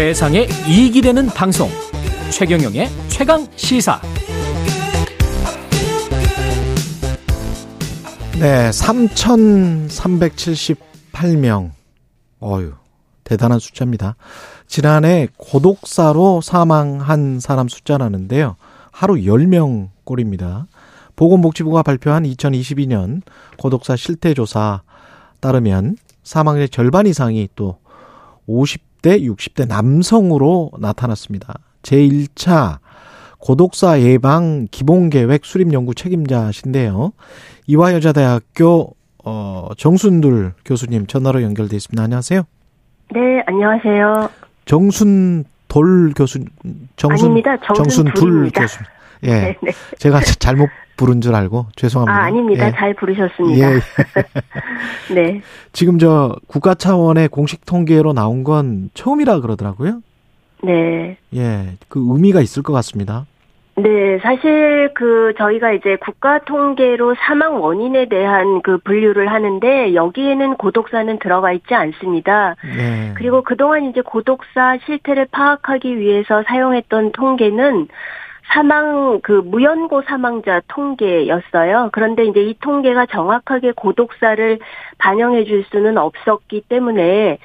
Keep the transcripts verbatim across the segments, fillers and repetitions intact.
세상에 이익이 되는 방송 최경영의 최강시사. 네, 삼천삼백칠십팔 명, 어휴 대단한 숫자입니다. 지난해 고독사로 사망한 사람 숫자라는데요, 하루 열 명 꼴입니다. 보건복지부가 발표한 이천이십이 년 고독사 실태조사 따르면 사망의 절반 이상이 또 오십 대, 육십 대 남성으로 나타났습니다. 제일 차 고독사 예방 기본계획 수립연구 책임자신데요, 이화여자대학교 어, 정순둘 교수님 전화로 연결돼 있습니다. 안녕하세요. 네, 안녕하세요. 정순돌 교수, 정순, 아닙니다. 정순둘 교수. 예, 네, 네. 제가 잘못 부른 줄 알고 죄송합니다. 아, 아닙니다. 예. 잘 부르셨습니다. 예. 네. 지금 저 국가 차원의 공식 통계로 나온 건 처음이라 그러더라고요. 네. 예, 그 의미가 있을 것 같습니다. 네, 사실 그 저희가 이제 국가 통계로 사망 원인에 대한 그 분류를 하는데 여기에는 고독사는 들어가 있지 않습니다. 네. 그리고 그동안 이제 고독사 실태를 파악하기 위해서 사용했던 통계는 사망 그 무연고 사망자 통계였어요. 그런데 이제 이 통계가 정확하게 고독사를 반영해 줄 수는 없었기 때문에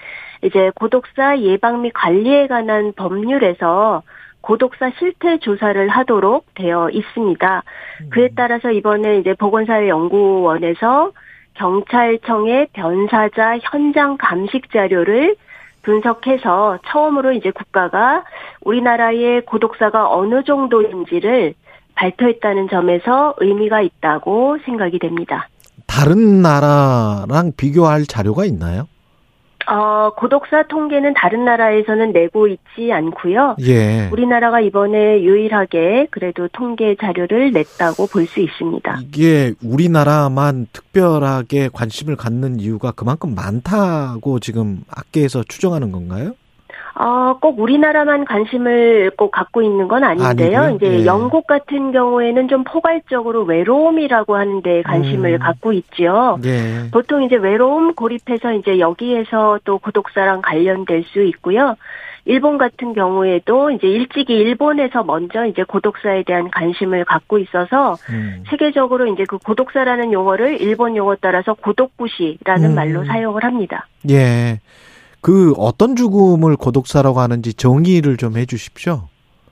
이제 고독사 예방 및 관리에 관한 법률에서 고독사 실태 조사를 하도록 되어 있습니다. 그에 따라서 이번에 이제 보건사회연구원에서 경찰청의 변사자 현장 감식 자료를 분석해서 처음으로 이제 국가가 우리나라의 고독사가 어느 정도인지를 발표했다는 점에서 의미가 있다고 생각이 됩니다. 다른 나라랑 비교할 자료가 있나요? 어, 고독사 통계는 다른 나라에서는 내고 있지 않고요. 예. 우리나라가 이번에 유일하게 그래도 통계 자료를 냈다고 볼 수 있습니다. 이게 우리나라만 특별하게 관심을 갖는 이유가 그만큼 많다고 지금 학계에서 추정하는 건가요? 어, 꼭 우리나라만 관심을 꼭 갖고 있는 건 아닌데요. 아니고요? 이제 예. 영국 같은 경우에는 좀 포괄적으로 외로움이라고 하는데 관심을 음. 갖고 있지요. 예. 보통 이제 외로움 고립해서 이제 여기에서 또 고독사랑 관련될 수 있고요. 일본 같은 경우에도 이제 일찍이 일본에서 먼저 이제 고독사에 대한 관심을 갖고 있어서 음. 세계적으로 이제 그 고독사라는 용어를 일본 용어 따라서 고독부시라는 음. 말로 사용을 합니다. 예. 그 어떤 죽음을 고독사라고 하는지 정의를 좀 해 주십시오.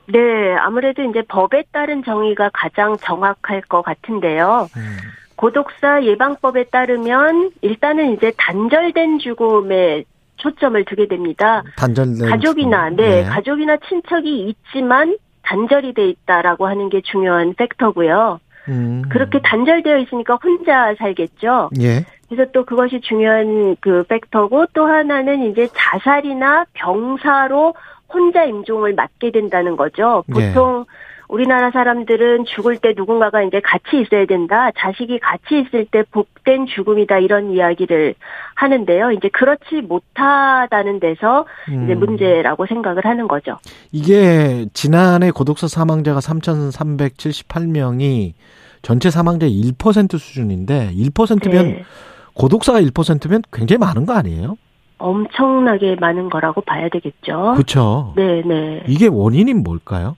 네, 아무래도 이제 법에 따른 정의가 가장 정확할 것 같은데요. 음. 고독사 예방법에 따르면 일단은 이제 단절된 죽음에 초점을 두게 됩니다. 단절된 가족이나 죽음. 네, 네, 가족이나 친척이 있지만 단절이 돼 있다라고 하는 게 중요한 팩터고요. 음. 그렇게 단절되어 있으니까 혼자 살겠죠. 예. 그래서 또 그것이 중요한 그 팩터고, 또 하나는 이제 자살이나 병사로 혼자 임종을 맡게 된다는 거죠. 보통 예. 우리나라 사람들은 죽을 때 누군가가 이제 같이 있어야 된다, 자식이 같이 있을 때 복된 죽음이다, 이런 이야기를 하는데요. 이제 그렇지 못하다는 데서 음. 이제 문제라고 생각을 하는 거죠. 이게 지난해 고독사 사망자가 삼천삼백칠십팔 명이 전체 사망자의 일 퍼센트 수준인데, 일 퍼센트면, 네. 고독사가 일 퍼센트면 굉장히 많은 거 아니에요? 엄청나게 많은 거라고 봐야 되겠죠. 그렇죠. 네네. 이게 원인이 뭘까요?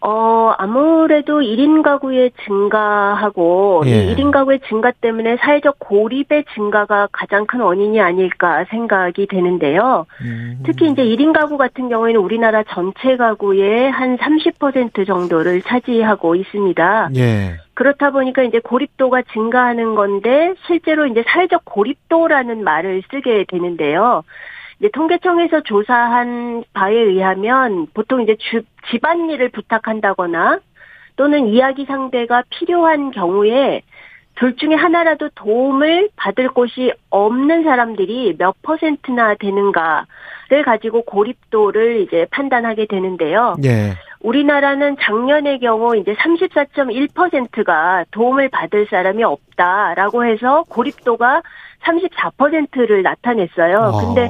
어, 아무래도 일 인 가구의 증가하고, 예. 일 인 가구의 증가 때문에 사회적 고립의 증가가 가장 큰 원인이 아닐까 생각이 되는데요. 음. 특히 이제 일 인 가구 같은 경우에는 우리나라 전체 가구의 한 삼십 퍼센트 정도를 차지하고 있습니다. 예. 그렇다 보니까 이제 고립도가 증가하는 건데, 실제로 이제 사회적 고립도라는 말을 쓰게 되는데요. 이제 통계청에서 조사한 바에 의하면 보통 이제 주, 집안일을 부탁한다거나 또는 이야기 상대가 필요한 경우에 둘 중에 하나라도 도움을 받을 곳이 없는 사람들이 몇 퍼센트나 되는가를 가지고 고립도를 이제 판단하게 되는데요. 네. 우리나라는 작년의 경우 이제 삼십사 점 일 퍼센트가 도움을 받을 사람이 없다라고 해서 고립도가 삼십사 퍼센트를 나타냈어요. 근데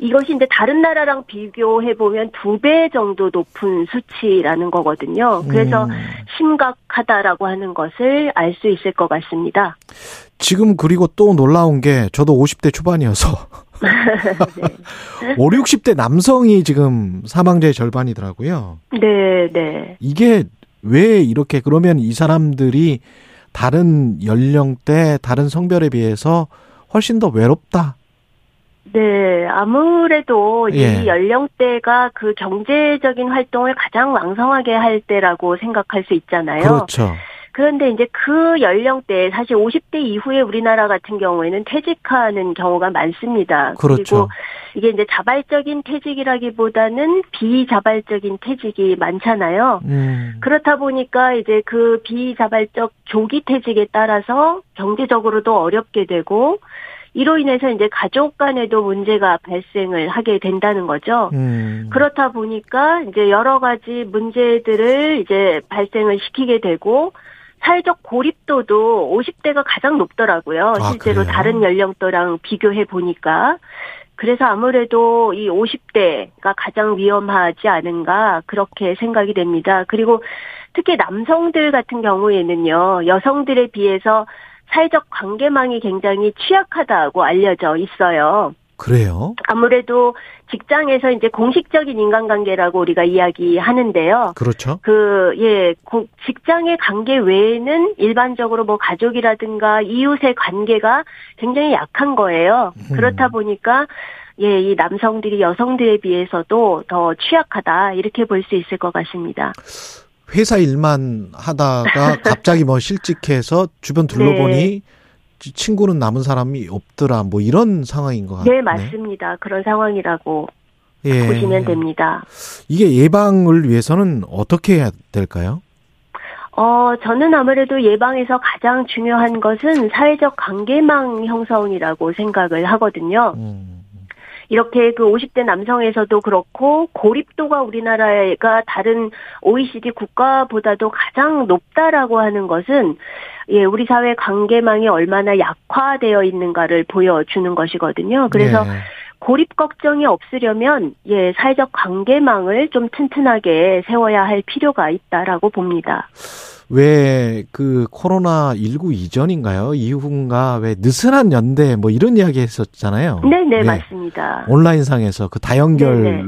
이것이 이제 다른 나라랑 비교해보면 두 배 정도 높은 수치라는 거거든요. 그래서 음. 심각하다라고 하는 것을 알 수 있을 것 같습니다. 지금 그리고 또 놀라운 게, 저도 오십 대 초반이어서 네. 오십, 육십 대 남성이 지금 사망자의 절반이더라고요. 네, 네. 이게 왜 이렇게 그러면 이 사람들이 다른 연령대, 다른 성별에 비해서 훨씬 더 외롭다? 네, 아무래도 예. 이 연령대가 그 경제적인 활동을 가장 왕성하게 할 때라고 생각할 수 있잖아요. 그렇죠. 그런데 이제 그 연령대에 사실 오십 대 이후에 우리나라 같은 경우에는 퇴직하는 경우가 많습니다. 그렇죠. 그리고 이게 이제 자발적인 퇴직이라기보다는 비자발적인 퇴직이 많잖아요. 음. 그렇다 보니까 이제 그 비자발적 조기 퇴직에 따라서 경제적으로도 어렵게 되고 이로 인해서 이제 가족 간에도 문제가 발생을 하게 된다는 거죠. 음. 그렇다 보니까 이제 여러 가지 문제들을 이제 발생을 시키게 되고 사회적 고립도도 오십 대가 가장 높더라고요. 아, 실제로 그래요? 다른 연령대랑 비교해 보니까. 그래서 아무래도 이 오십 대가 가장 위험하지 않은가 그렇게 생각이 됩니다. 그리고 특히 남성들 같은 경우에는요. 여성들에 비해서 사회적 관계망이 굉장히 취약하다고 알려져 있어요. 그래요? 아무래도 직장에서 이제 공식적인 인간관계라고 우리가 이야기하는데요. 그렇죠. 그, 예, 직장의 관계 외에는 일반적으로 뭐 가족이라든가 이웃의 관계가 굉장히 약한 거예요. 음. 그렇다 보니까, 예, 이 남성들이 여성들에 비해서도 더 취약하다, 이렇게 볼 수 있을 것 같습니다. 회사 일만 하다가 갑자기 뭐 실직해서 주변 둘러보니 네. 친구는 남은 사람이 없더라 뭐 이런 상황인 것 같아요. 네, 맞습니다. 그런 상황이라고 예. 보시면 됩니다. 이게 예방을 위해서는 어떻게 해야 될까요? 어, 저는 아무래도 예방에서 가장 중요한 것은 사회적 관계망 형성이라고 생각을 하거든요. 음. 이렇게 그 오십 대 남성에서도 그렇고 고립도가 우리나라가 다른 오이시디 국가보다도 가장 높다라고 하는 것은 예, 우리 사회 관계망이 얼마나 약화되어 있는가를 보여주는 것이거든요. 그래서 네. 고립 걱정이 없으려면 예, 사회적 관계망을 좀 튼튼하게 세워야 할 필요가 있다라고 봅니다. 왜 그 코로나십구 이전인가요? 이후인가 왜 느슨한 연대 뭐 이런 이야기 했었잖아요. 네네 네. 맞습니다. 온라인상에서 그 다연결로 네네.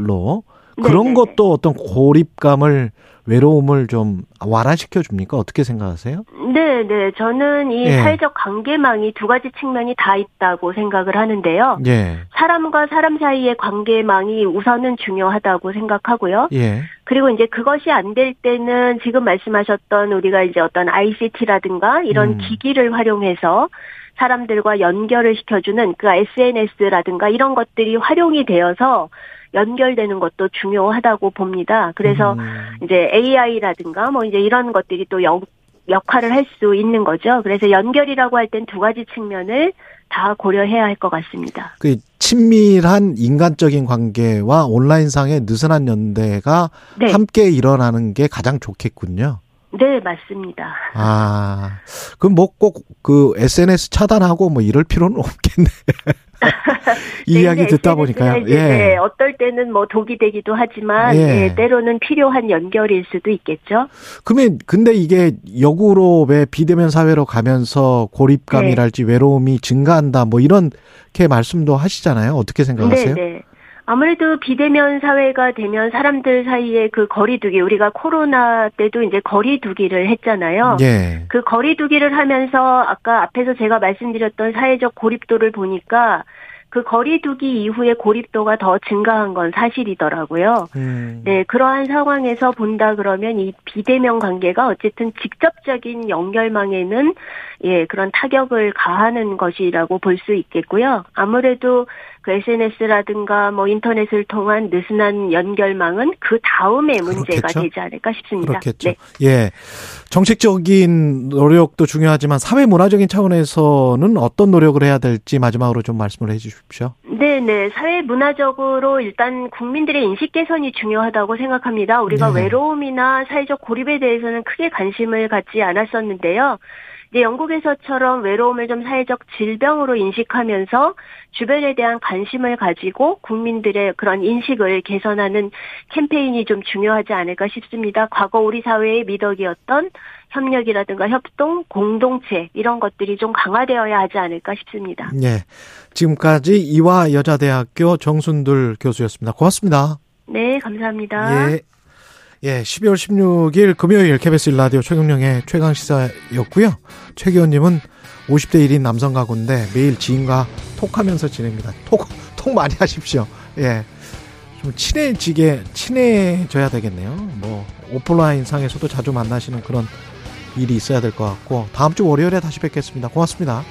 그런 네네. 것도 어떤 고립감을 외로움을 좀 완화시켜 줍니까? 어떻게 생각하세요? 네, 네. 저는 이 예. 사회적 관계망이 두 가지 측면이 다 있다고 생각을 하는데요. 예. 사람과 사람 사이의 관계망이 우선은 중요하다고 생각하고요. 예. 그리고 이제 그것이 안 될 때는 지금 말씀하셨던 우리가 이제 어떤 아이씨티라든가 이런 음. 기기를 활용해서 사람들과 연결을 시켜주는 그 에스엔에스라든가 이런 것들이 활용이 되어서 연결되는 것도 중요하다고 봅니다. 그래서 음. 이제 에이아이라든가 뭐 이제 이런 것들이 또 역, 역할을 할 수 있는 거죠. 그래서 연결이라고 할 땐 두 가지 측면을 다 고려해야 할 것 같습니다. 그 친밀한 인간적인 관계와 온라인상의 느슨한 연대가 네. 함께 일어나는 게 가장 좋겠군요. 네, 맞습니다. 아, 그럼 뭐 꼭 그 에스엔에스 차단하고 뭐 이럴 필요는 없겠네. 이 네, 이야기 듣다 보니까요. 예. 네, 어떨 때는 뭐 독이 되기도 하지만 예. 예, 때로는 필요한 연결일 수도 있겠죠. 그러면 근데 이게 역으로 왜 비대면 사회로 가면서 고립감이랄지 네. 외로움이 증가한다 뭐 이런 게 말씀도 하시잖아요. 어떻게 생각하세요? 네, 네. 아무래도 비대면 사회가 되면 사람들 사이의 그 거리두기, 우리가 코로나 때도 이제 거리두기를 했잖아요. 예. 그 거리두기를 하면서 아까 앞에서 제가 말씀드렸던 사회적 고립도를 보니까 그 거리두기 이후에 고립도가 더 증가한 건 사실이더라고요. 음. 네, 그러한 상황에서 본다 그러면 이 비대면 관계가 어쨌든 직접적인 연결망에는 예, 그런 타격을 가하는 것이라고 볼 수 있겠고요. 아무래도 그 에스엔에스라든가 뭐 인터넷을 통한 느슨한 연결망은 그 다음에 문제가 그렇겠죠? 되지 않을까 싶습니다. 그렇겠죠. 네. 예. 정책적인 노력도 중요하지만 사회 문화적인 차원에서는 어떤 노력을 해야 될지 마지막으로 좀 말씀을 해 주십시오. 네, 네. 사회 문화적으로 일단 국민들의 인식 개선이 중요하다고 생각합니다. 우리가 네. 외로움이나 사회적 고립에 대해서는 크게 관심을 갖지 않았었는데요. 이제 영국에서처럼 외로움을 좀 사회적 질병으로 인식하면서 주변에 대한 관심을 가지고 국민들의 그런 인식을 개선하는 캠페인이 좀 중요하지 않을까 싶습니다. 과거 우리 사회의 미덕이었던 협력이라든가 협동, 공동체 이런 것들이 좀 강화되어야 하지 않을까 싶습니다. 네, 지금까지 이화여자대학교 정순둘 교수였습니다. 고맙습니다. 네, 감사합니다. 예, 예, 십이월 십육일 금요일 케이비에스 일 라디오 최경영의 최강시사였고요. 최 기원님은 오십대 일인 남성 가구인데 매일 지인과 톡하면서 지냅니다. 톡, 톡 많이 하십시오. 예. 좀 친해지게, 친해져야 되겠네요. 뭐, 오프라인 상에서도 자주 만나시는 그런 일이 있어야 될 것 같고, 다음 주 월요일에 다시 뵙겠습니다. 고맙습니다.